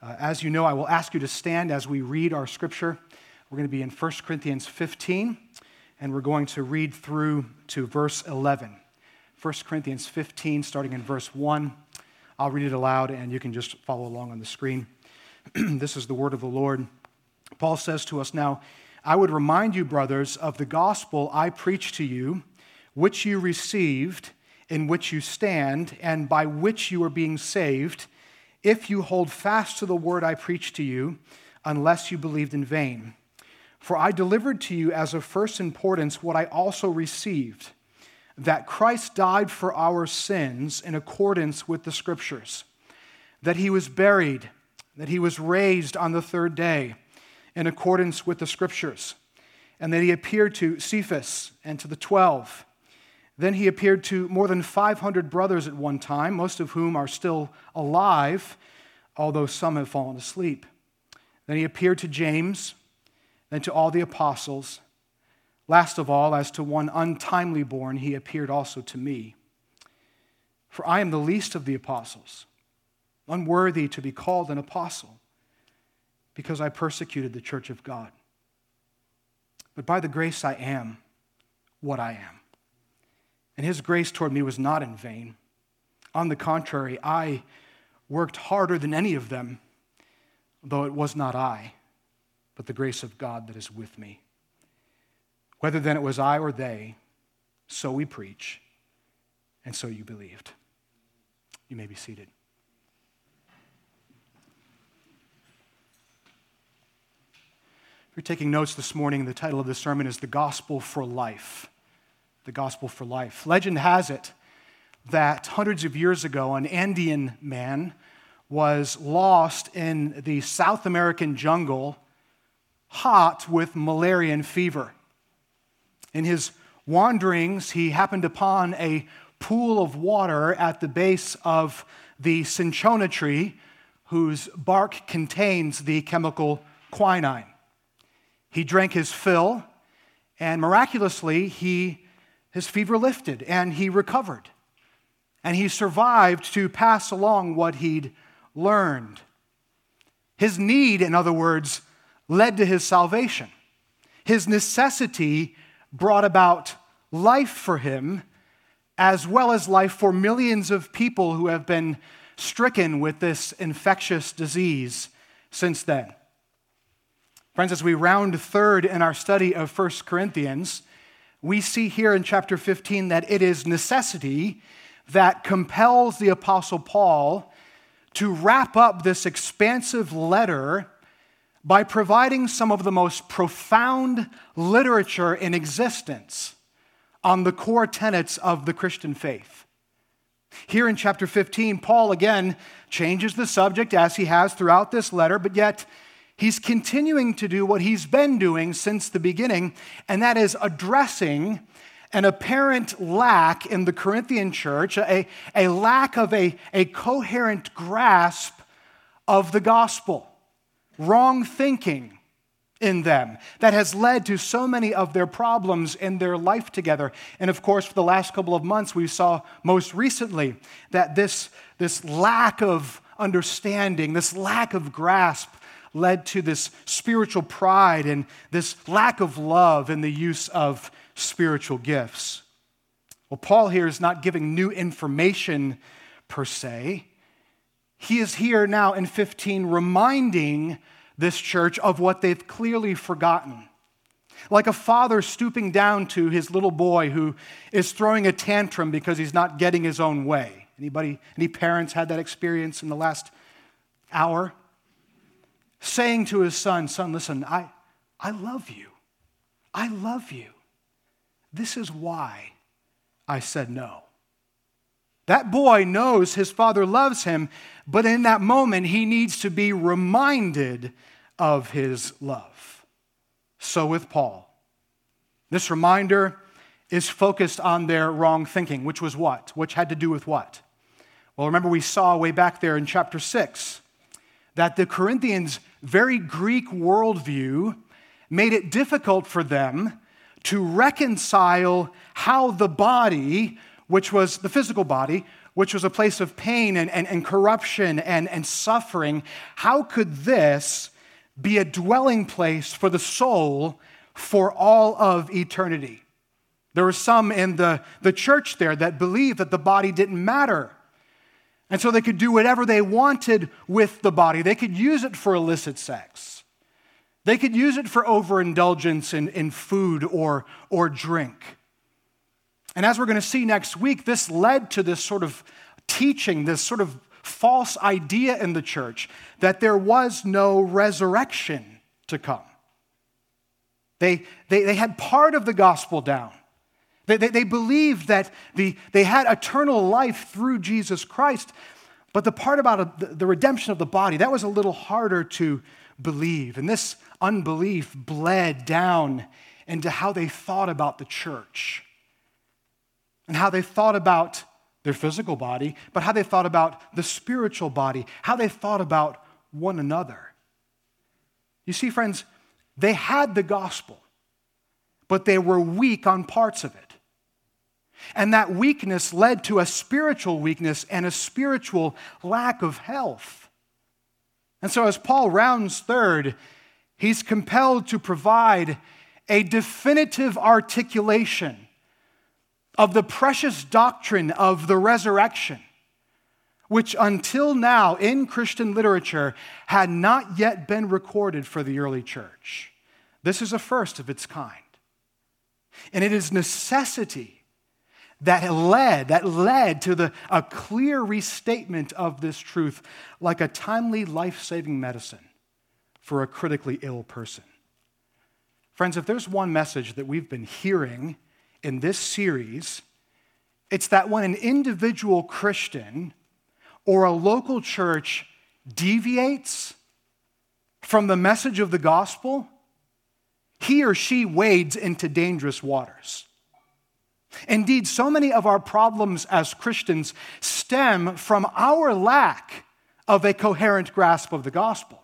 As you know, I will ask you to stand as we read our scripture. We're going to be in 1 Corinthians 15, and we're going to read through to verse 11. 1 Corinthians 15, starting in verse 1. I'll read it aloud, and you can just follow along on the screen. This is the word of the Lord. Paul says to us, "Now, I would remind you, brothers, of the gospel I preached to you, which you received, in which you stand, and by which you are being saved, if you hold fast to the word I preached to you, unless you believed in vain. For I delivered to you as of first importance what I also received, that Christ died for our sins in accordance with the Scriptures, that he was buried, that he was raised on the third day in accordance with the Scriptures, and that he appeared to Cephas and to the 12. Then he appeared to more than 500 brothers at one time, most of whom are still alive, although some have fallen asleep. Then he appeared to James, then to all the apostles. Last of all, as to one untimely born, he appeared also to me. For I am the least of the apostles, unworthy to be called an apostle, because I persecuted the church of God. But by the grace I am what I am. And his grace toward me was not in vain. On the contrary, I worked harder than any of them, though it was not I, but the grace of God that is with me. Whether then it was I or they, so we preach, and so you believed." You may be seated. If you're taking notes this morning, the title of the sermon is "The Gospel for Life." The gospel for life. Legend has it that hundreds of years ago, an Andean man was lost in the South American jungle, hot with malaria and fever. In his wanderings, he happened upon a pool of water at the base of the cinchona tree, whose bark contains the chemical quinine. He drank his fill, and miraculously, his fever lifted, and he recovered, and he survived to pass along what he'd learned. His need, in other words, led to his salvation. His necessity brought about life for him, as well as life for millions of people who have been stricken with this infectious disease since then. Friends, as we round third in our study of 1 Corinthians, we see here in chapter 15 that it is necessity that compels the Apostle Paul to wrap up this expansive letter by providing some of the most profound literature in existence on the core tenets of the Christian faith. Here in chapter 15, Paul again changes the subject as he has throughout this letter, but yet he's continuing to do what he's been doing since the beginning, and that is addressing an apparent lack in the Corinthian church, a lack of a coherent grasp of the gospel, wrong thinking in them that has led to so many of their problems in their life together. And of course, for the last couple of months, we saw most recently that this lack of understanding, this lack of grasp, led to this spiritual pride and this lack of love in the use of spiritual gifts. Well, Paul here is not giving new information per se. He is here now in 15 reminding this church of what they've clearly forgotten. Like a father stooping down to his little boy who is throwing a tantrum because he's not getting his own way. Anybody, any parents had that experience in the last hour? Saying to his son, "Son, listen, I love you. I love you. This is why I said no." That boy knows his father loves him, but in that moment, he needs to be reminded of his love. So with Paul, this reminder is focused on their wrong thinking, which was what? Which had to do with what? Well, remember we saw way back there in chapter 6, that the Corinthians' very Greek worldview made it difficult for them to reconcile how the body, which was the physical body, which was a place of pain and corruption and suffering, how could this be a dwelling place for the soul for all of eternity? There were some in the church there that believed that the body didn't matter. And so they could do whatever they wanted with the body. They could use it for illicit sex. They could use it for overindulgence in food or drink. And as we're going to see next week, this led to this sort of teaching, this sort of false idea in the church that there was no resurrection to come. They had part of the gospel down. They believed that they had eternal life through Jesus Christ, but the part about the redemption of the body, that was a little harder to believe. And this unbelief bled down into how they thought about the church and how they thought about their physical body, but how they thought about the spiritual body, how they thought about one another. You see, friends, they had the gospel, but they were weak on parts of it. And that weakness led to a spiritual weakness and a spiritual lack of health. And so as Paul rounds third, he's compelled to provide a definitive articulation of the precious doctrine of the resurrection, which until now in Christian literature had not yet been recorded for the early church. This is a first of its kind. And it is necessity that led to a clear restatement of this truth, like a timely life-saving medicine for a critically ill person. Friends, if there's one message that we've been hearing in this series, it's that when an individual Christian or a local church deviates from the message of the gospel, he or she wades into dangerous waters. Indeed, so many of our problems as Christians stem from our lack of a coherent grasp of the gospel.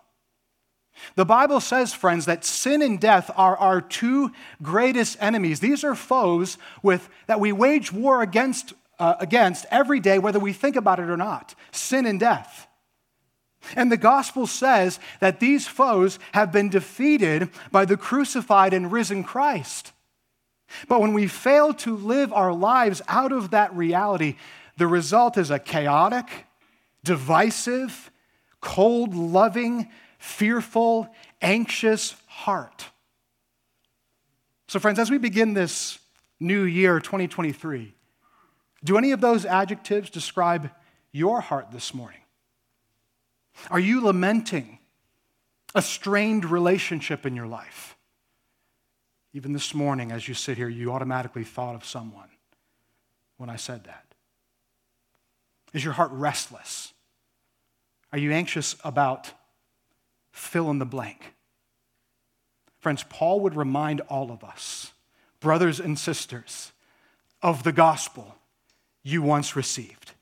The Bible says, friends, that sin and death are our two greatest enemies. These are foes that we wage war against every day, whether we think about it or not, sin and death. And the gospel says that these foes have been defeated by the crucified and risen Christ. But when we fail to live our lives out of that reality, the result is a chaotic, divisive, cold, loving, fearful, anxious heart. So friends, as we begin this new year, 2023, do any of those adjectives describe your heart this morning? Are you lamenting a strained relationship in your life? Even this morning, as you sit here, you automatically thought of someone when I said that. Is your heart restless? Are you anxious about fill in the blank? Friends, Paul would remind all of us, brothers and sisters, of the gospel you once received.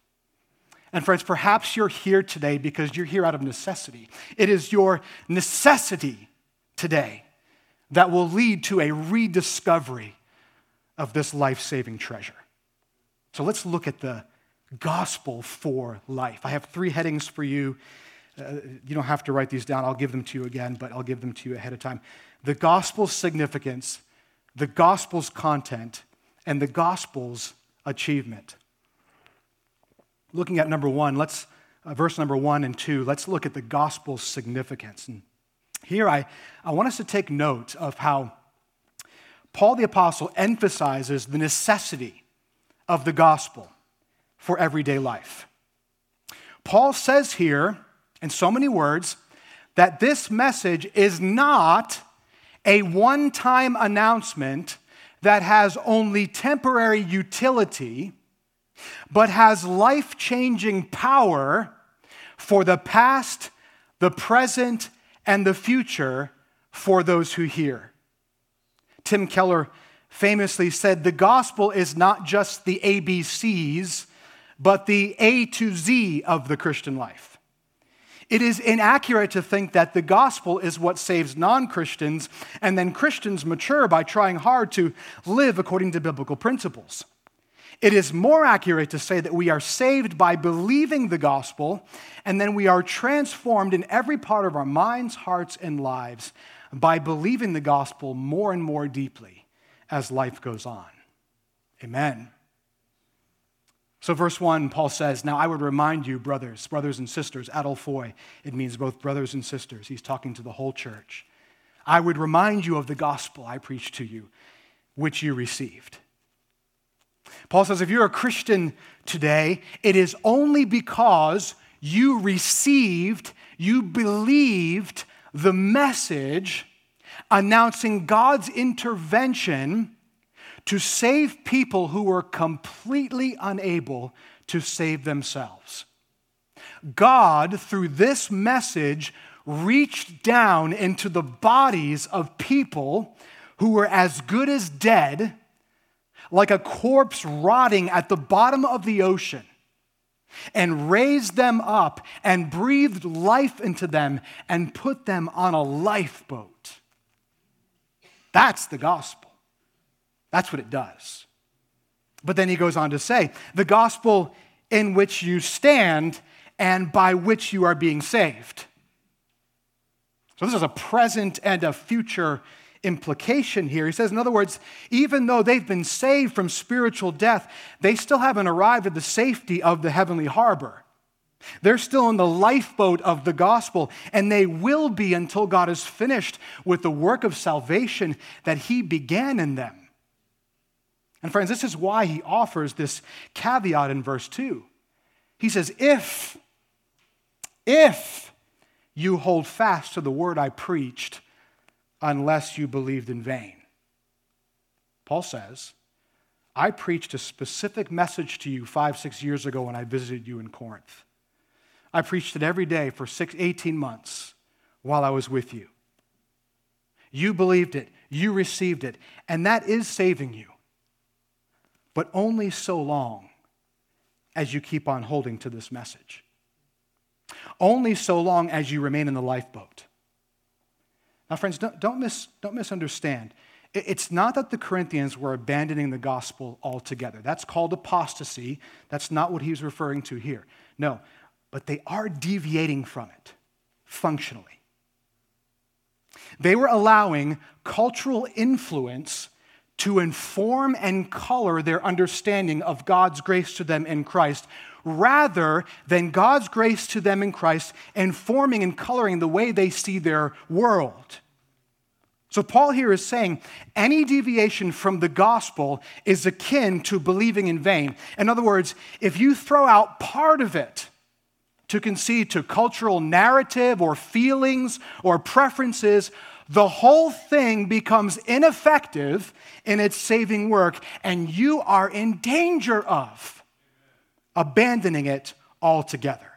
And friends, perhaps you're here today because you're here out of necessity. It is your necessity today that will lead to a rediscovery of this life-saving treasure. So let's look at the gospel for life. I have three headings for you. You don't have to write these down. I'll give them to you again, but I'll give them to you ahead of time. The gospel's significance, the gospel's content, and the gospel's achievement. Looking at number one, verse number 1 and 2, let's look at the gospel's significance. And here, I want us to take note of how Paul the Apostle emphasizes the necessity of the gospel for everyday life. Paul says here, in so many words, that this message is not a one-time announcement that has only temporary utility, but has life-changing power for the past, the present, and the future for those who hear. Tim Keller famously said, the gospel is not just the ABCs, but the A to Z of the Christian life. It is inaccurate to think that the gospel is what saves non-Christians, and then Christians mature by trying hard to live according to biblical principles. It is more accurate to say that we are saved by believing the gospel, and then we are transformed in every part of our minds, hearts, and lives by believing the gospel more and more deeply as life goes on. Amen. So verse 1, Paul says, now I would remind you, brothers and sisters, adelphoi, it means both brothers and sisters. He's talking to the whole church. I would remind you of the gospel I preached to you, which you received. Paul says, if you're a Christian today, it is only because you received, you believed the message announcing God's intervention to save people who were completely unable to save themselves. God, through this message, reached down into the bodies of people who were as good as dead, like a corpse rotting at the bottom of the ocean, and raised them up and breathed life into them and put them on a lifeboat. That's the gospel. That's what it does. But then he goes on to say, the gospel in which you stand and by which you are being saved. So this is a present and a future implication here. He says, in other words, even though they've been saved from spiritual death, they still haven't arrived at the safety of the heavenly harbor. They're still in the lifeboat of the gospel, and they will be until God is finished with the work of salvation that he began in them. And friends, this is why he offers this caveat in verse 2. He says, if you hold fast to the word I preached, unless you believed in vain. Paul says, I preached a specific message to you 5-6 years ago when I visited you in Corinth. I preached it every day for 18 months while I was with you. You believed it, you received it, and that is saving you. But only so long as you keep on holding to this message. Only so long as you remain in the lifeboat. Now, friends, don't misunderstand. It's not that the Corinthians were abandoning the gospel altogether. That's called apostasy. That's not what he's referring to here. No, but they are deviating from it functionally. They were allowing cultural influence to inform and color their understanding of God's grace to them in Christ, rather than God's grace to them in Christ informing and coloring the way they see their world. So Paul here is saying any deviation from the gospel is akin to believing in vain. In other words, if you throw out part of it to concede to cultural narrative or feelings or preferences, the whole thing becomes ineffective in its saving work, and you are in danger of abandoning it altogether.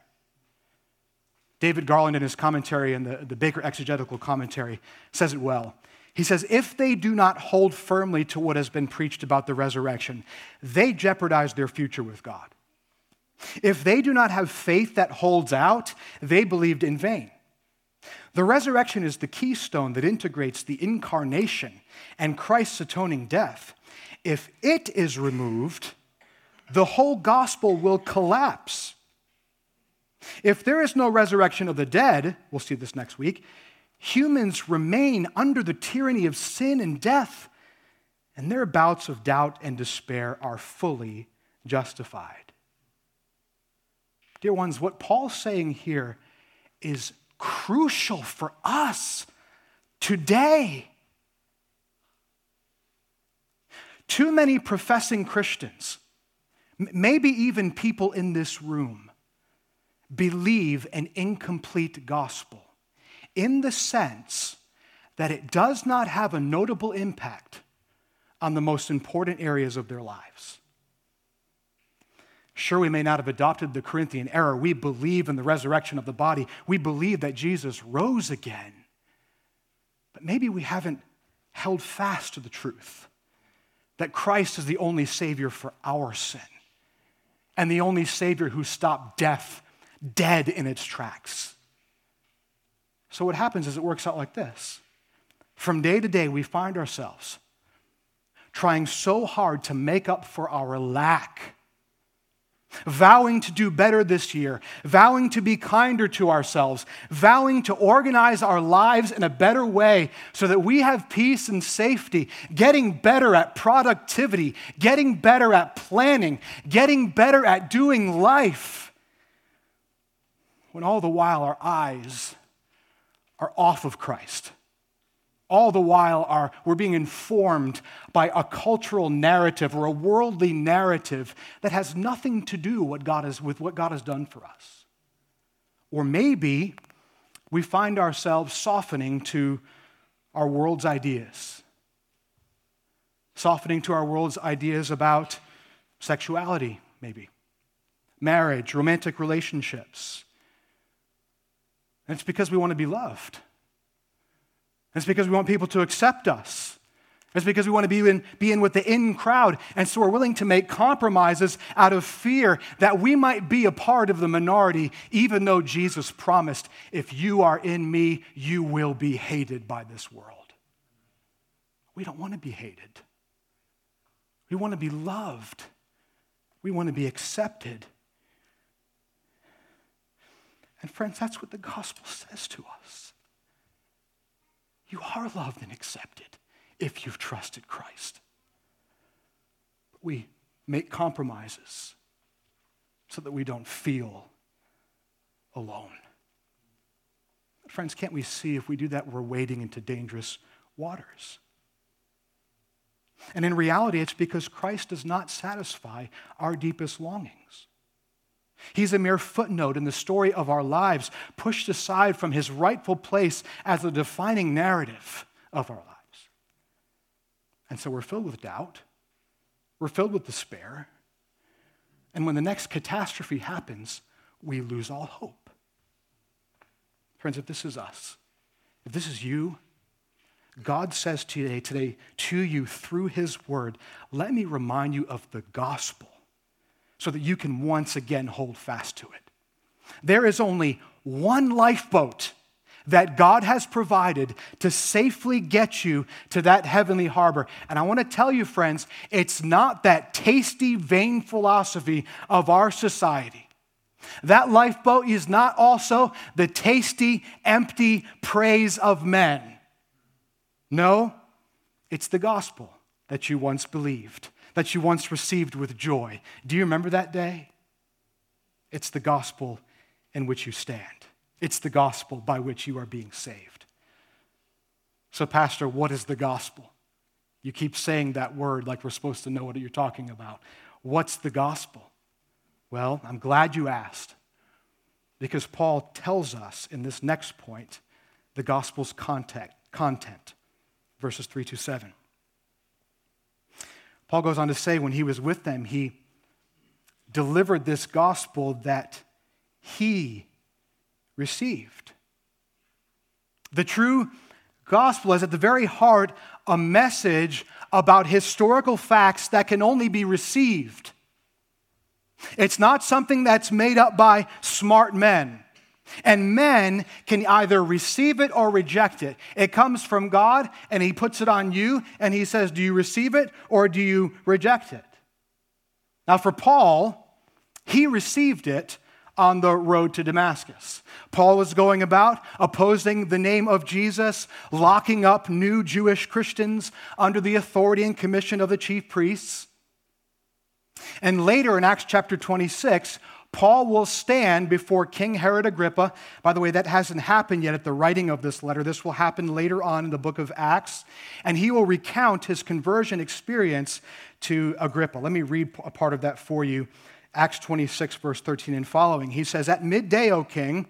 David Garland, in his commentary, in the Baker exegetical commentary, says it well. He says, if they do not hold firmly to what has been preached about the resurrection, they jeopardize their future with God. If they do not have faith that holds out, they believed in vain. The resurrection is the keystone that integrates the incarnation and Christ's atoning death. If it is removed, the whole gospel will collapse. If there is no resurrection of the dead, we'll see this next week, humans remain under the tyranny of sin and death, and their bouts of doubt and despair are fully justified. Dear ones, what Paul's saying here is crucial for us today. Too many professing Christians, maybe even people in this room, believe an incomplete gospel in the sense that it does not have a notable impact on the most important areas of their lives. Sure, we may not have adopted the Corinthian error. We believe in the resurrection of the body. We believe that Jesus rose again. But maybe we haven't held fast to the truth that Christ is the only Savior for our sin and the only Savior who stopped death dead in its tracks. So what happens is it works out like this. From day to day, we find ourselves trying so hard to make up for our lack, vowing to do better this year, vowing to be kinder to ourselves, vowing to organize our lives in a better way so that we have peace and safety, getting better at productivity, getting better at planning, getting better at doing life, when all the while our eyes are off of Christ. All the while we're being informed by a cultural narrative or a worldly narrative that has nothing to do with what God has done for us. Or maybe we find ourselves softening to our world's ideas. Softening to our world's ideas about sexuality, maybe. Marriage, romantic relationships. And it's because we want to be loved. It's because we want people to accept us. It's because we want to be in with the in crowd. And so we're willing to make compromises out of fear that we might be a part of the minority, even though Jesus promised, if you are in me, you will be hated by this world. We don't want to be hated. We want to be loved. We want to be accepted. And friends, that's what the gospel says to us. You are loved and accepted if you've trusted Christ. But we make compromises so that we don't feel alone. But friends, can't we see if we do that, we're wading into dangerous waters? And in reality, it's because Christ does not satisfy our deepest longings. He's a mere footnote in the story of our lives, pushed aside from his rightful place as the defining narrative of our lives. And so we're filled with doubt, we're filled with despair, and when the next catastrophe happens, we lose all hope. Friends, if this is us, if this is you, God says today to you through his word, let me remind you of the gospel, so that you can once again hold fast to it. There is only one lifeboat that God has provided to safely get you to that heavenly harbor. And I want to tell you, friends, it's not that tasty, vain philosophy of our society. That lifeboat is not also the tasty, empty praise of men. No, it's the gospel that you once believed, that you once received with joy. Do you remember that day? It's the gospel in which you stand. It's the gospel by which you are being saved. So, Pastor, what is the gospel? You keep saying that word like we're supposed to know what you're talking about. What's the gospel? Well, I'm glad you asked, because Paul tells us in this next point the gospel's content, verses 3-7. Paul goes on to say when he was with them, he delivered this gospel that he received. The true gospel is at the very heart a message about historical facts that can only be received. It's not something that's made up by smart men. And men can either receive it or reject it. It comes from God, and he puts it on you, and he says, do you receive it or do you reject it? Now for Paul, he received it on the road to Damascus. Paul was going about opposing the name of Jesus, locking up new Jewish Christians under the authority and commission of the chief priests. And later in Acts chapter 26, Paul will stand before King Herod Agrippa. By the way, that hasn't happened yet at the writing of this letter. This will happen later on in the book of Acts. And he will recount his conversion experience to Agrippa. Let me read a part of that for you. Acts 26, verse 13 and following. He says, "At midday, O king,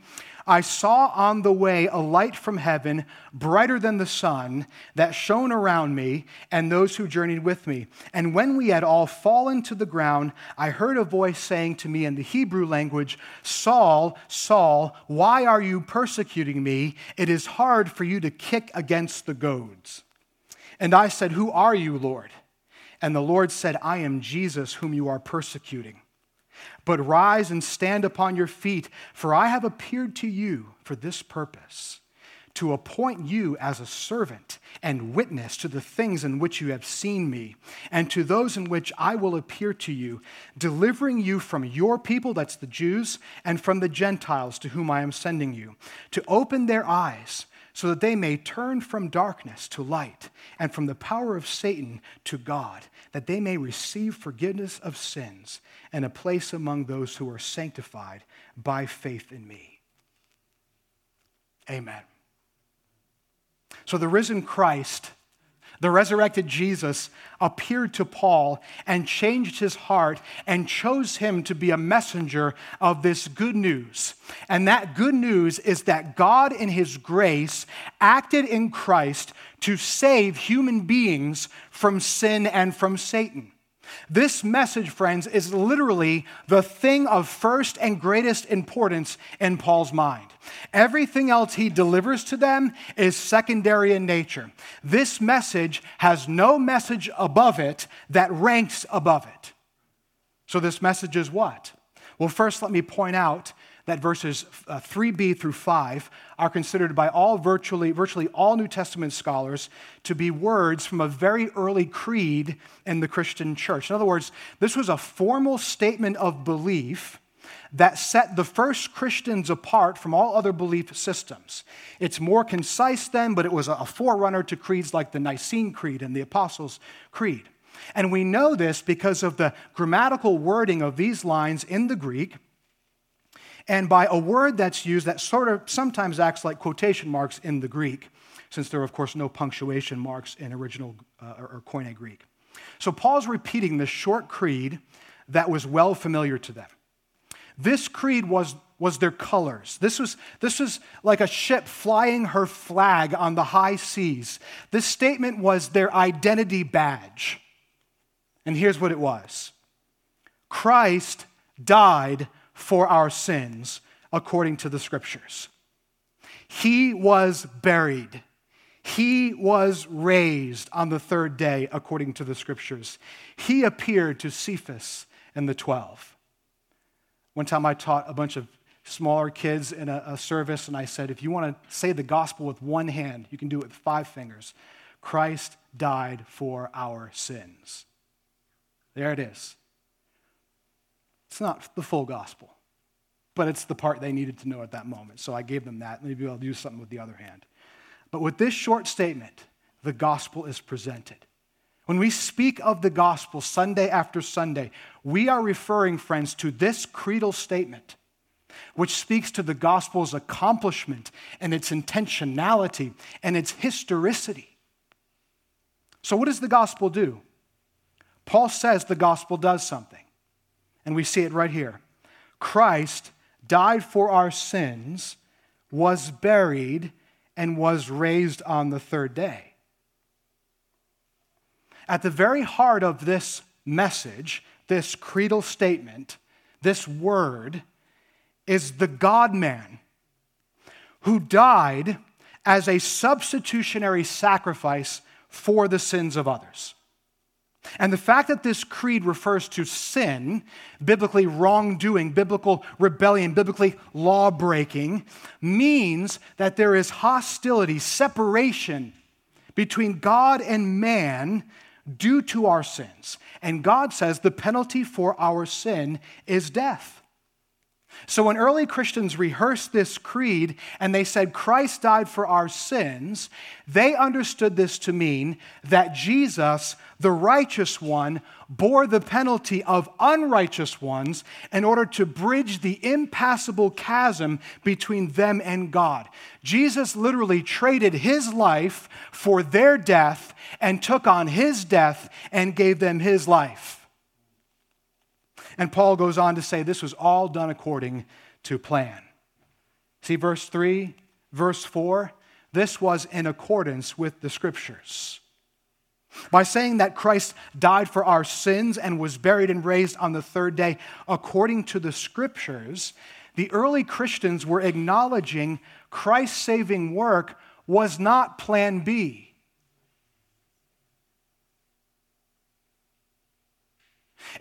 I saw on the way a light from heaven, brighter than the sun, that shone around me and those who journeyed with me. And when we had all fallen to the ground, I heard a voice saying to me in the Hebrew language, 'Saul, Saul, why are you persecuting me? It is hard for you to kick against the goads.' And I said, 'Who are you, Lord?' And the Lord said, 'I am Jesus whom you are persecuting. But rise and stand upon your feet, for I have appeared to you for this purpose, to appoint you as a servant and witness to the things in which you have seen me, and to those in which I will appear to you, delivering you from your people," that's the Jews, "and from the Gentiles to whom I am sending you, to open their eyes so that they may turn from darkness to light and from the power of Satan to God, that they may receive forgiveness of sins and a place among those who are sanctified by faith in me." Amen. So the risen Christ, the resurrected Jesus, appeared to Paul and changed his heart and chose him to be a messenger of this good news. And that good news is that God in his grace acted in Christ to save human beings from sin and from Satan. This message, friends, is literally the thing of first and greatest importance in Paul's mind. Everything else he delivers to them is secondary in nature. This message has no message above it that ranks above it. So this message is what? Well, first let me point out that verses 3b through 5 are considered by all virtually all New Testament scholars to be words from a very early creed in the Christian church. In other words, this was a formal statement of belief that set the first Christians apart from all other belief systems. It's more concise then, but it was a forerunner to creeds like the Nicene Creed and the Apostles' Creed. And we know this because of the grammatical wording of these lines in the Greek, and by a word that's used that sort of sometimes acts like quotation marks in the Greek, since there are, of course, no punctuation marks in original or Koine Greek. So Paul's repeating this short creed that was well familiar to them. This creed was their colors. This was like a ship flying her flag on the high seas. This statement was their identity badge. And here's what it was. Christ died for our sins, according to the scriptures. He was buried. He was raised on the third day, according to the scriptures. He appeared to Cephas and the 12. One time I taught a bunch of smaller kids in a service, and I said, if you want to say the gospel with one hand, you can do it with 5 fingers. Christ died for our sins. There it is. It's not the full gospel, but it's the part they needed to know at that moment. So I gave them that. Maybe I'll do something with the other hand. But with this short statement, the gospel is presented. When we speak of the gospel Sunday after Sunday, we are referring, friends, to this creedal statement, which speaks to the gospel's accomplishment and its intentionality and its historicity. So what does the gospel do? Paul says the gospel does something. And we see it right here. Christ died for our sins, was buried, and was raised on the third day. At the very heart of this message, this creedal statement, this word, is the God-man who died as a substitutionary sacrifice for the sins of others. And the fact that this creed refers to sin, biblically wrongdoing, biblical rebellion, biblically law-breaking, means that there is hostility, separation between God and man due to our sins. And God says the penalty for our sin is death. So when early Christians rehearsed this creed and they said Christ died for our sins, they understood this to mean that Jesus, the righteous one, bore the penalty of unrighteous ones in order to bridge the impassable chasm between them and God. Jesus literally traded his life for their death and took on his death and gave them his life. And Paul goes on to say this was all done according to plan. See verse 3, verse 4, this was in accordance with the scriptures. By saying that Christ died for our sins and was buried and raised on the third day according to the scriptures, the early Christians were acknowledging Christ's saving work was not plan B.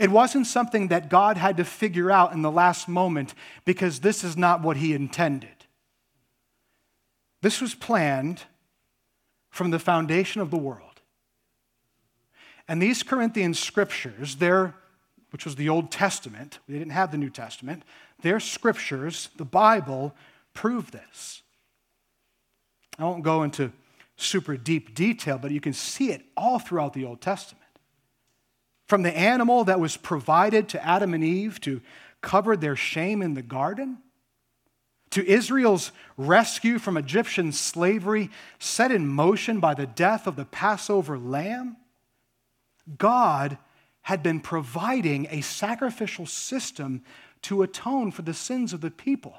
It wasn't something that God had to figure out in the last moment because this is not what he intended. This was planned from the foundation of the world. And these Corinthian scriptures, which was the Old Testament, they didn't have the New Testament, their scriptures, the Bible, prove this. I won't go into super deep detail, but you can see it all throughout the Old Testament. From the animal that was provided to Adam and Eve to cover their shame in the garden, to Israel's rescue from Egyptian slavery set in motion by the death of the Passover lamb, God had been providing a sacrificial system to atone for the sins of the people.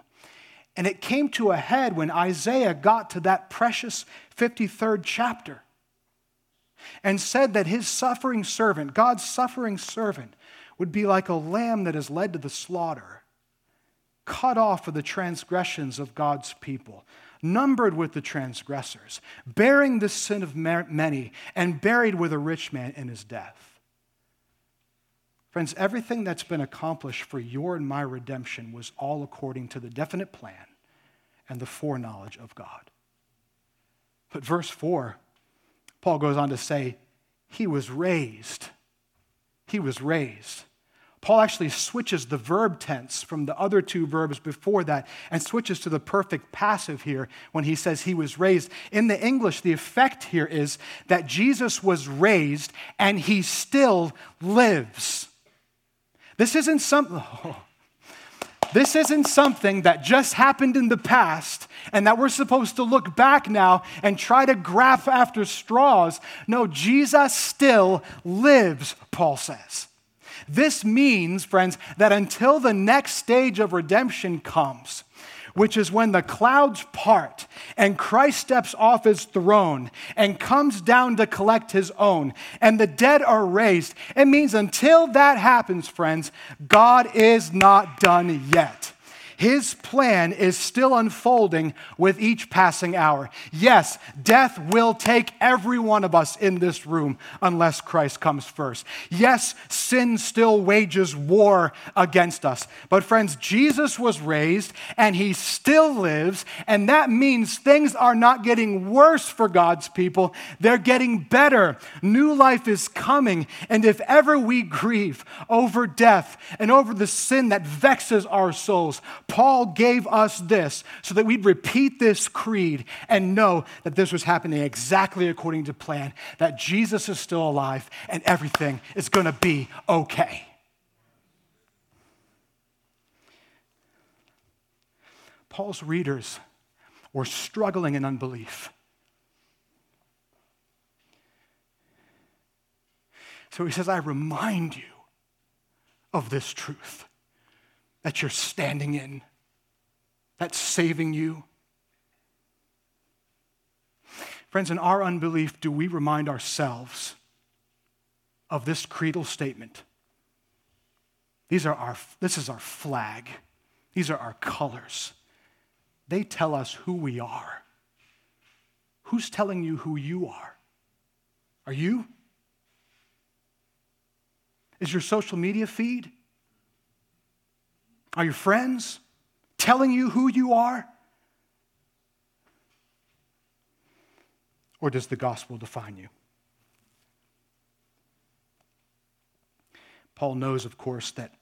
And it came to a head when Isaiah got to that precious 53rd chapter and said that his suffering servant, God's suffering servant, would be like a lamb that is led to the slaughter, cut off for the transgressions of God's people, numbered with the transgressors, bearing the sin of many, and buried with a rich man in his death. Friends, everything that's been accomplished for your and my redemption was all according to the definite plan and the foreknowledge of God. But verse 4, Paul goes on to say, he was raised. He was raised. Paul actually switches the verb tense from the other two verbs before that and switches to the perfect passive here when he says he was raised. In the English, the effect here is that Jesus was raised and he still lives. This isn't something that just happened in the past and that we're supposed to look back now and try to grasp after straws. No, Jesus still lives, Paul says. This means, friends, that until the next stage of redemption comes, which is when the clouds part and Christ steps off his throne and comes down to collect his own, and the dead are raised. It means until that happens, friends, God is not done yet. His plan is still unfolding with each passing hour. Yes, death will take every one of us in this room unless Christ comes first. Yes, sin still wages war against us. But friends, Jesus was raised and he still lives, and that means things are not getting worse for God's people. They're getting better. New life is coming, and if ever we grieve over death and over the sin that vexes our souls, Paul gave us this so that we'd repeat this creed and know that this was happening exactly according to plan, that Jesus is still alive and everything is going to be okay. Paul's readers were struggling in unbelief. So he says, I remind you of this truth that you're standing in, that's saving you. Friends, in our unbelief, do we remind ourselves of this creedal statement? This is our flag. These are our colors. They tell us who we are. Who's telling you who you are? Are you? Is your social media feed? Are your friends telling you who you are? Or does the gospel define you? Paul knows, of course, that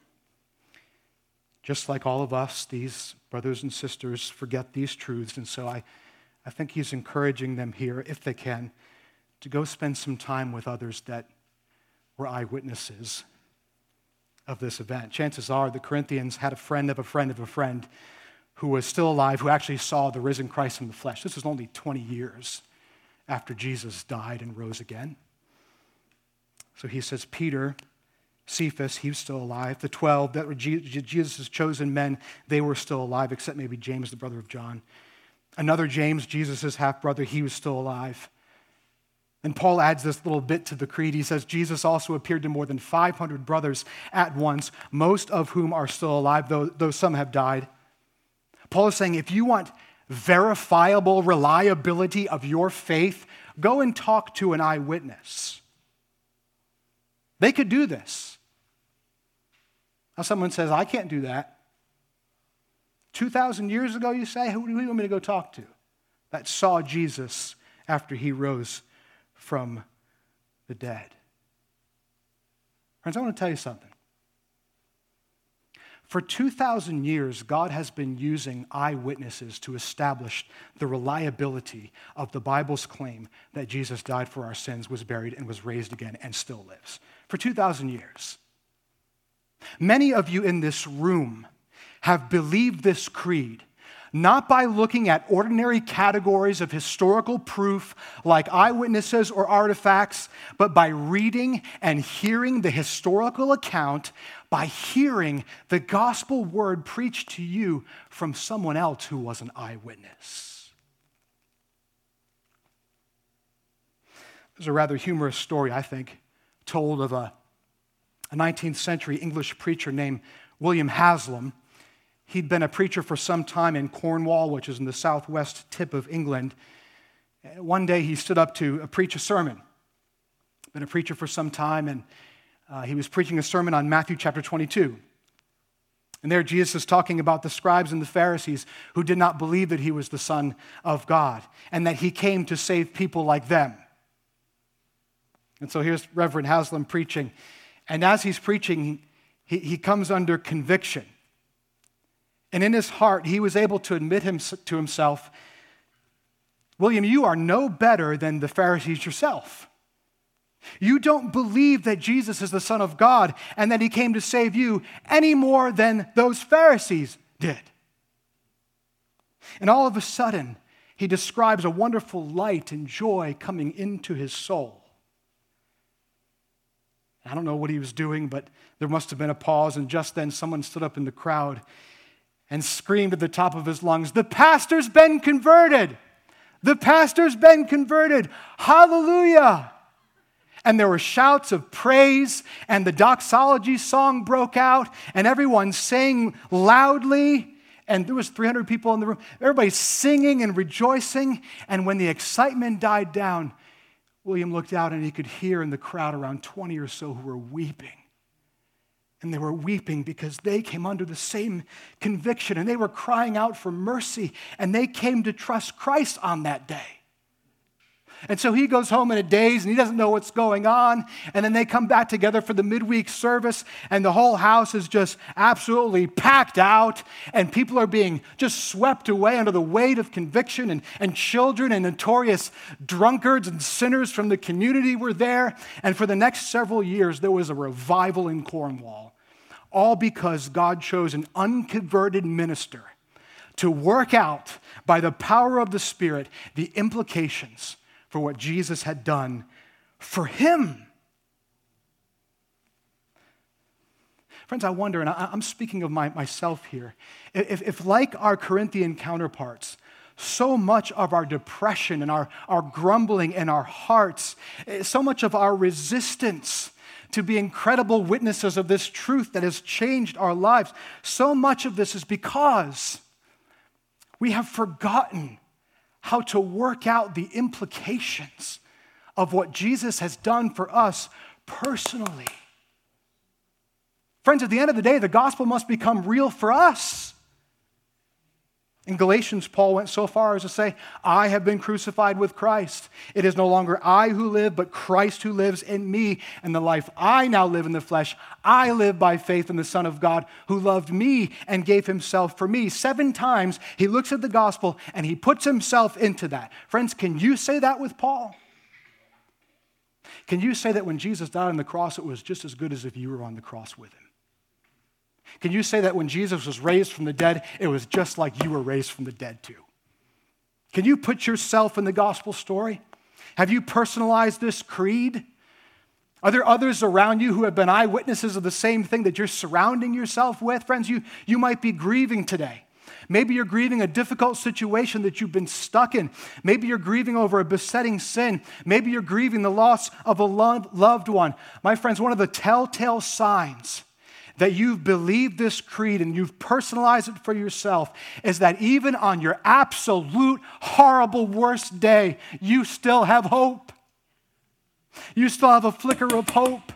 just like all of us, these brothers and sisters forget these truths, and so I think he's encouraging them here, if they can, to go spend some time with others that were eyewitnesses of this event. Chances are the Corinthians had a friend of a friend of a friend who was still alive, who actually saw the risen Christ in the flesh. This was only 20 years after Jesus died and rose again. So he says, Peter, Cephas, he was still alive. The 12 that were Jesus' chosen men, they were still alive, except maybe James, the brother of John. Another James, Jesus' half-brother, he was still alive. And Paul adds this little bit to the creed. He says, Jesus also appeared to more than 500 brothers at once, most of whom are still alive, though some have died. Paul is saying, if you want verifiable reliability of your faith, go and talk to an eyewitness. They could do this. Now someone says, I can't do that. 2,000 years ago, you say? Who do you want me to go talk to? that saw Jesus after he rose from the dead. Friends, I want to tell you something. For 2,000 years, God has been using eyewitnesses to establish the reliability of the Bible's claim that Jesus died for our sins, was buried, and was raised again, and still lives. For 2,000 years. Many of you in this room have believed this creed, not by looking at ordinary categories of historical proof like eyewitnesses or artifacts, but by reading and hearing the historical account, by hearing the gospel word preached to you from someone else who was an eyewitness. There's a rather humorous story, I think, told of a 19th century English preacher named William Haslam. He'd been a preacher for some time in Cornwall, which is in the southwest tip of England. One day he stood up to preach a sermon. Been a preacher for some time, and he was preaching a sermon on Matthew chapter 22. And there Jesus is talking about the scribes and the Pharisees who did not believe that he was the Son of God and that he came to save people like them. And so here's Reverend Haslam preaching. And as he's preaching, he comes under conviction. And in his heart, he was able to admit to himself, William, you are no better than the Pharisees yourself. You don't believe that Jesus is the Son of God and that he came to save you any more than those Pharisees did. And all of a sudden, he describes a wonderful light and joy coming into his soul. I don't know what he was doing, but there must have been a pause, and just then someone stood up in the crowd and screamed at the top of his lungs, "The pastor's been converted! The pastor's been converted! Hallelujah!" And there were shouts of praise, and the doxology song broke out, and everyone sang loudly, and there was 300 people in the room. Everybody singing and rejoicing, and when the excitement died down, William looked out and he could hear in the crowd around 20 or so who were weeping. And they were weeping because they came under the same conviction, and they were crying out for mercy, and they came to trust Christ on that day. And so he goes home in a daze, and he doesn't know what's going on, and then they come back together for the midweek service, and the whole house is just absolutely packed out, and people are being just swept away under the weight of conviction, and children and notorious drunkards and sinners from the community were there, and for the next several years, there was a revival in Cornwall. All because God chose an unconverted minister to work out, by the power of the Spirit, the implications for what Jesus had done for him. Friends, I wonder, and I'm speaking of myself here, if like our Corinthian counterparts, so much of our depression and our grumbling in our hearts, so much of our resistance to be incredible witnesses of this truth that has changed our lives. So much of this is because we have forgotten how to work out the implications of what Jesus has done for us personally. Friends, at the end of the day, the gospel must become real for us. In Galatians, Paul went so far as to say, "I have been crucified with Christ. It is no longer I who live, but Christ who lives in me. And the life I now live in the flesh, I live by faith in the Son of God who loved me and gave himself for me." 7 times he looks at the gospel and he puts himself into that. Friends, can you say that with Paul? Can you say that when Jesus died on the cross, it was just as good as if you were on the cross with him? Can you say that when Jesus was raised from the dead, it was just like you were raised from the dead too? Can you put yourself in the gospel story? Have you personalized this creed? Are there others around you who have been eyewitnesses of the same thing that you're surrounding yourself with? Friends, you might be grieving today. Maybe you're grieving a difficult situation that you've been stuck in. Maybe you're grieving over a besetting sin. Maybe you're grieving the loss of a loved one. My friends, one of the telltale signs that you've believed this creed and you've personalized it for yourself is that even on your absolute horrible worst day, you still have hope. You still have a flicker of hope.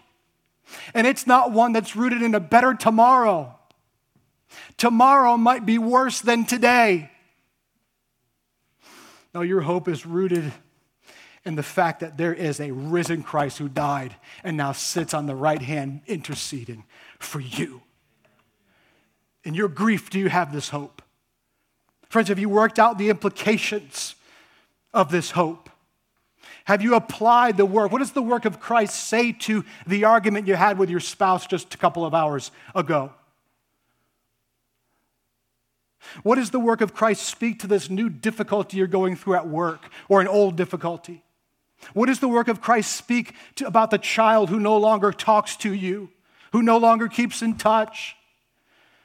And it's not one that's rooted in a better tomorrow. Tomorrow might be worse than today. No, your hope is rooted in the fact that there is a risen Christ who died and now sits on the right hand interceding for you. In your grief, do you have this hope? Friends, have you worked out the implications of this hope? Have you applied the work? What does the work of Christ say to the argument you had with your spouse just a couple of hours ago? What does the work of Christ speak to this new difficulty you're going through at work or an old difficulty? What does the work of Christ speak about the child who no longer talks to you, who no longer keeps in touch?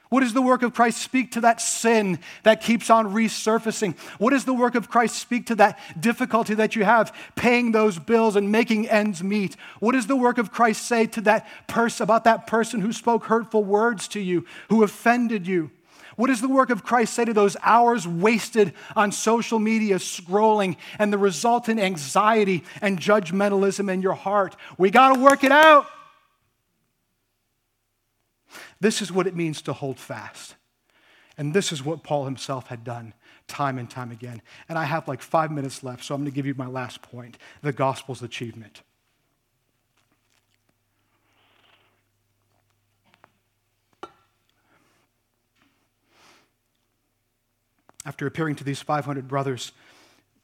What does the work of Christ speak to that sin that keeps on resurfacing? What does the work of Christ speak to that difficulty that you have paying those bills and making ends meet? What does the work of Christ say to that person, about that person who spoke hurtful words to you, who offended you? What does the work of Christ say to those hours wasted on social media scrolling and the resultant anxiety and judgmentalism in your heart? We got to work it out. This is what it means to hold fast. And this is what Paul himself had done time and time again. And I have like 5 minutes left, so I'm going to give you my last point, the gospel's achievement. After appearing to these 500 brothers,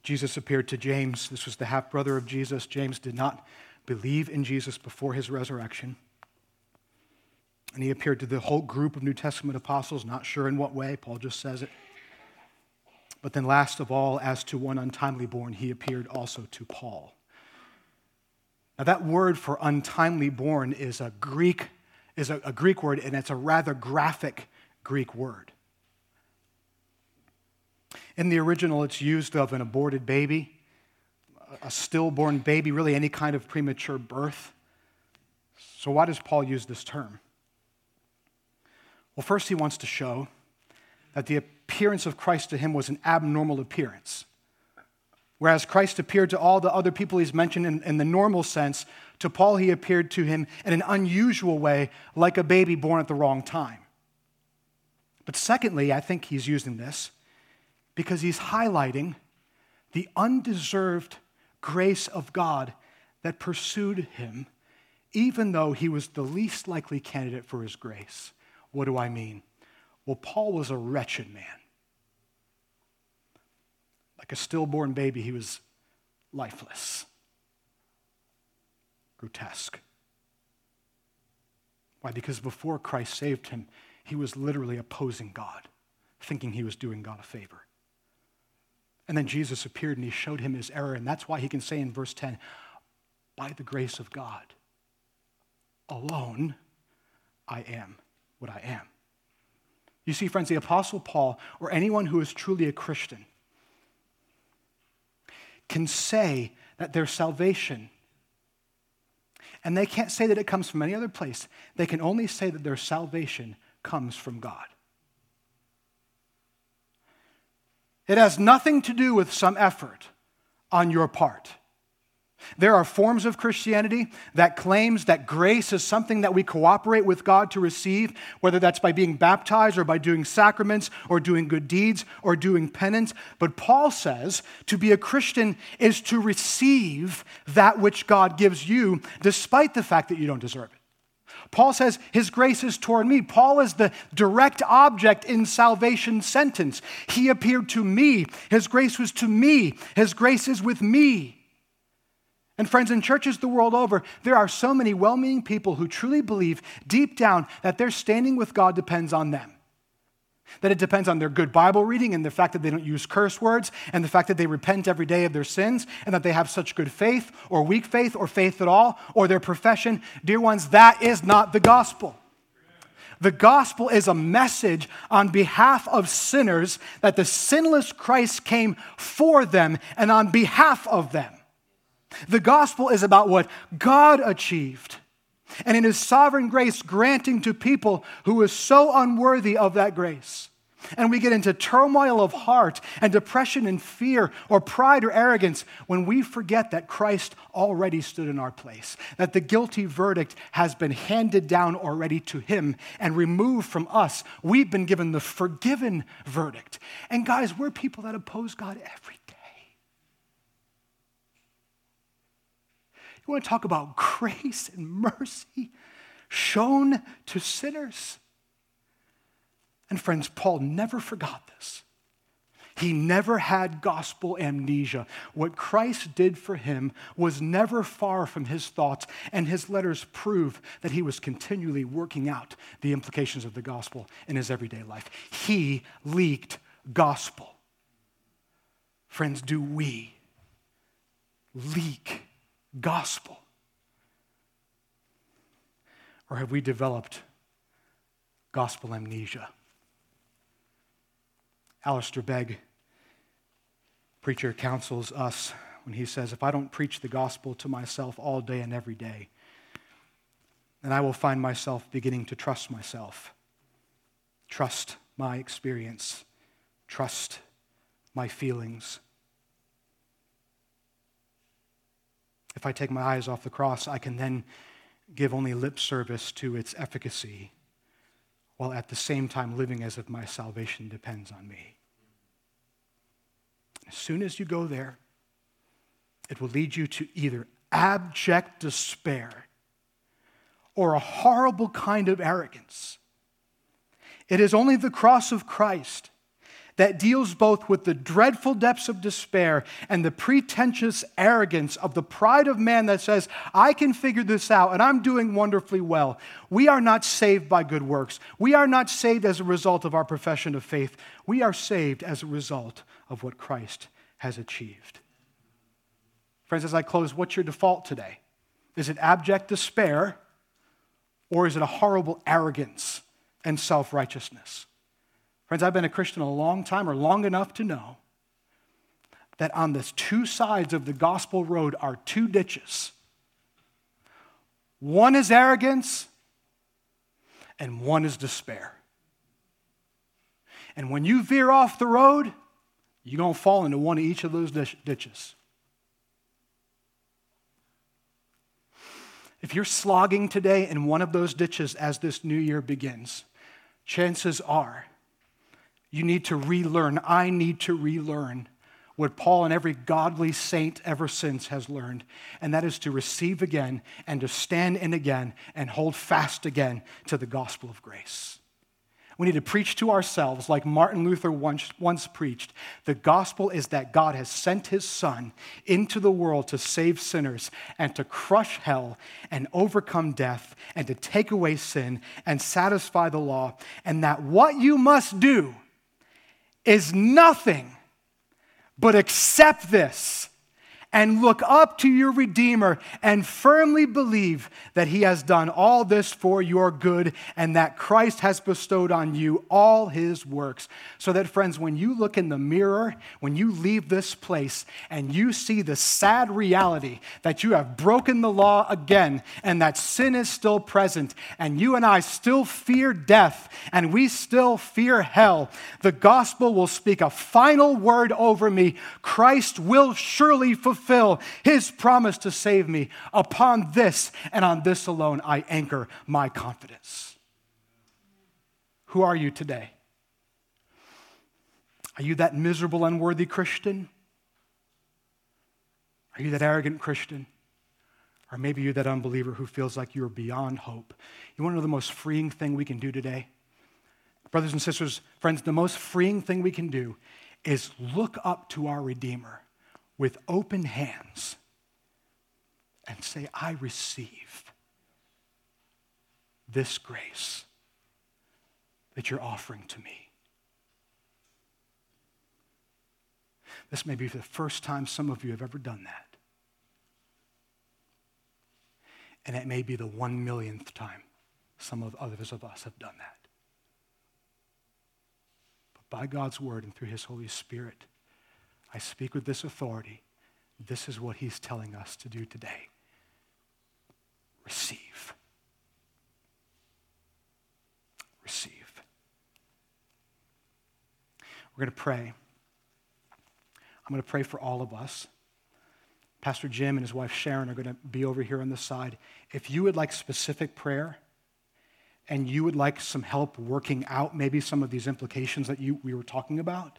Jesus appeared to James. This was the half-brother of Jesus. James did not believe in Jesus before his resurrection. And he appeared to the whole group of New Testament apostles, not sure in what way, Paul just says it. But then last of all, as to one untimely born, he appeared also to Paul. Now that word for untimely born is a Greek word, and it's a rather graphic Greek word. In the original, it's used of an aborted baby, a stillborn baby, really any kind of premature birth. So why does Paul use this term? Well, first he wants to show that the appearance of Christ to him was an abnormal appearance. Whereas Christ appeared to all the other people he's mentioned in the normal sense, to Paul he appeared to him in an unusual way, like a baby born at the wrong time. But secondly, I think he's using this because he's highlighting the undeserved grace of God that pursued him, even though he was the least likely candidate for his grace. What do I mean? Well, Paul was a wretched man. Like a stillborn baby, he was lifeless, grotesque. Why? Because before Christ saved him, he was literally opposing God, thinking he was doing God a favor. And then Jesus appeared and he showed him his error, and that's why he can say in verse 10, by the grace of God alone, I am what I am. You see, friends, the Apostle Paul, or anyone who is truly a Christian, can say that their salvation, and they can't say that it comes from any other place. They can only say that their salvation comes from God. It has nothing to do with some effort on your part. There are forms of Christianity that claims that grace is something that we cooperate with God to receive, whether that's by being baptized or by doing sacraments or doing good deeds or doing penance. But Paul says to be a Christian is to receive that which God gives you, despite the fact that you don't deserve it. Paul says, his grace is toward me. Paul is the direct object in salvation sentence. He appeared to me. His grace was to me. His grace is with me. And friends, in churches the world over, there are so many well-meaning people who truly believe deep down that their standing with God depends on them. That it depends on their good Bible reading and the fact that they don't use curse words and the fact that they repent every day of their sins and that they have such good faith or weak faith or faith at all or their profession. Dear ones, that is not the gospel. The gospel is a message on behalf of sinners that the sinless Christ came for them and on behalf of them. The gospel is about what God achieved, and in his sovereign grace granting to people who was so unworthy of that grace. And we get into turmoil of heart and depression and fear or pride or arrogance when we forget that Christ already stood in our place, that the guilty verdict has been handed down already to him and removed from us. We've been given the forgiven verdict. And guys, we're people that oppose God every day. You want to talk about grace and mercy shown to sinners? And friends, Paul never forgot this. He never had gospel amnesia. What Christ did for him was never far from his thoughts, and his letters prove that he was continually working out the implications of the gospel in his everyday life. He leaked gospel. Friends, do we leak gospel? Or have we developed gospel amnesia? Alistair Begg, preacher, counsels us when he says, if I don't preach the gospel to myself all day and every day, then I will find myself beginning to trust myself, trust my experience, trust my feelings. If I take my eyes off the cross, I can then give only lip service to its efficacy, while at the same time living as if my salvation depends on me. As soon as you go there, it will lead you to either abject despair or a horrible kind of arrogance. It is only the cross of Christ that deals both with the dreadful depths of despair and the pretentious arrogance of the pride of man that says, I can figure this out and I'm doing wonderfully well. We are not saved by good works. We are not saved as a result of our profession of faith. We are saved as a result of what Christ has achieved. Friends, as I close, what's your default today? Is it abject despair, or is it a horrible arrogance and self-righteousness? Friends, I've been a Christian a long time, or long enough to know that on the two sides of the gospel road are two ditches. One is arrogance, and one is despair. And when you veer off the road, you're going to fall into one of each of those ditches. If you're slogging today in one of those ditches as this new year begins, chances are you need to relearn, I need to relearn what Paul and every godly saint ever since has learned, and that is to receive again and to stand in again and hold fast again to the gospel of grace. We need to preach to ourselves like Martin Luther once preached. The gospel is that God has sent his Son into the world to save sinners and to crush hell and overcome death and to take away sin and satisfy the law, and that what you must do is nothing but accept this and look up to your Redeemer and firmly believe that he has done all this for your good and that Christ has bestowed on you all his works. So that, friends, when you look in the mirror, when you leave this place and you see the sad reality that you have broken the law again and that sin is still present and you and I still fear death and we still fear hell, the gospel will speak a final word over me. Christ will surely fulfill his promise to save me. Upon this and on this alone, I anchor my confidence. Who are you today? Are you that miserable, unworthy Christian? Are you that arrogant Christian? Or maybe you're that unbeliever who feels like you're beyond hope. You want to know the most freeing thing we can do today? Brothers and sisters, friends, the most freeing thing we can do is look up to our Redeemer with open hands and say, I receive this grace that you're offering to me. This may be the first time some of you have ever done that. And it may be the 1,000,000th time some of others of us have done that. But by God's word and through his Holy Spirit, I speak with this authority. This is what he's telling us to do today. Receive. Receive. We're going to pray. I'm going to pray for all of us. Pastor Jim and his wife Sharon are going to be over here on this side. If you would like specific prayer and you would like some help working out maybe some of these implications that we were talking about,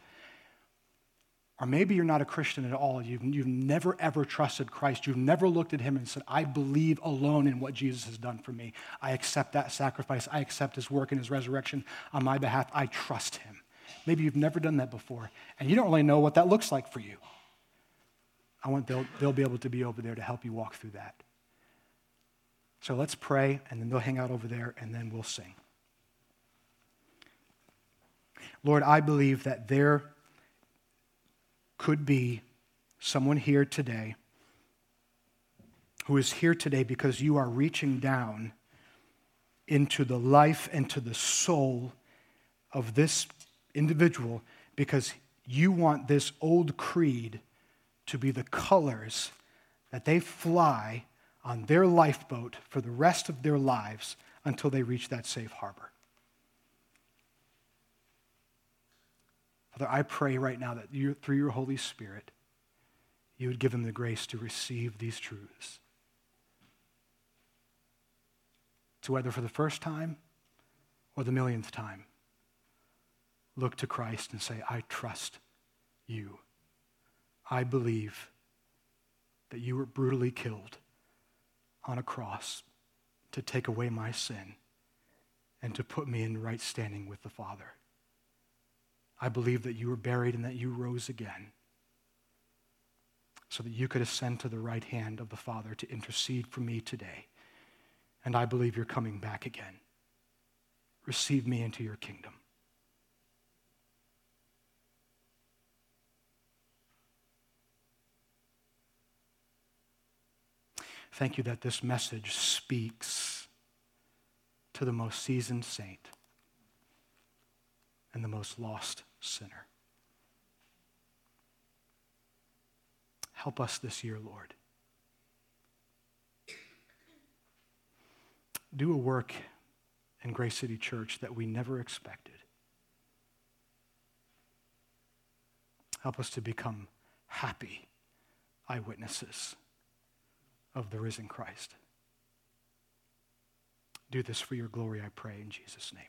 Or maybe you're not a Christian at all. You've never, ever trusted Christ. You've never looked at him and said, I believe alone in what Jesus has done for me. I accept that sacrifice. I accept his work and his resurrection on my behalf. I trust him. Maybe you've never done that before, and you don't really know what that looks like for you. I want they'll be able to be over there to help you walk through that. So let's pray, and then they'll hang out over there, and then we'll sing. Lord, I believe that there could be someone here today who is here today because you are reaching down into the life and to the soul of this individual because you want this old creed to be the colors that they fly on their lifeboat for the rest of their lives until they reach that safe harbor. Father, I pray right now that through your Holy Spirit, you would give them the grace to receive these truths. To whether for the first time or the millionth time, look to Christ and say, I trust you. I believe that you were brutally killed on a cross to take away my sin and to put me in right standing with the Father. I believe that you were buried and that you rose again so that you could ascend to the right hand of the Father to intercede for me today. And I believe you're coming back again. Receive me into your kingdom. Thank you that this message speaks to the most seasoned saint and the most lost sinner. Help us this year, Lord. Do a work in Grace City Church that we never expected. Help us to become happy eyewitnesses of the risen Christ. Do this for your glory, I pray, in Jesus' name.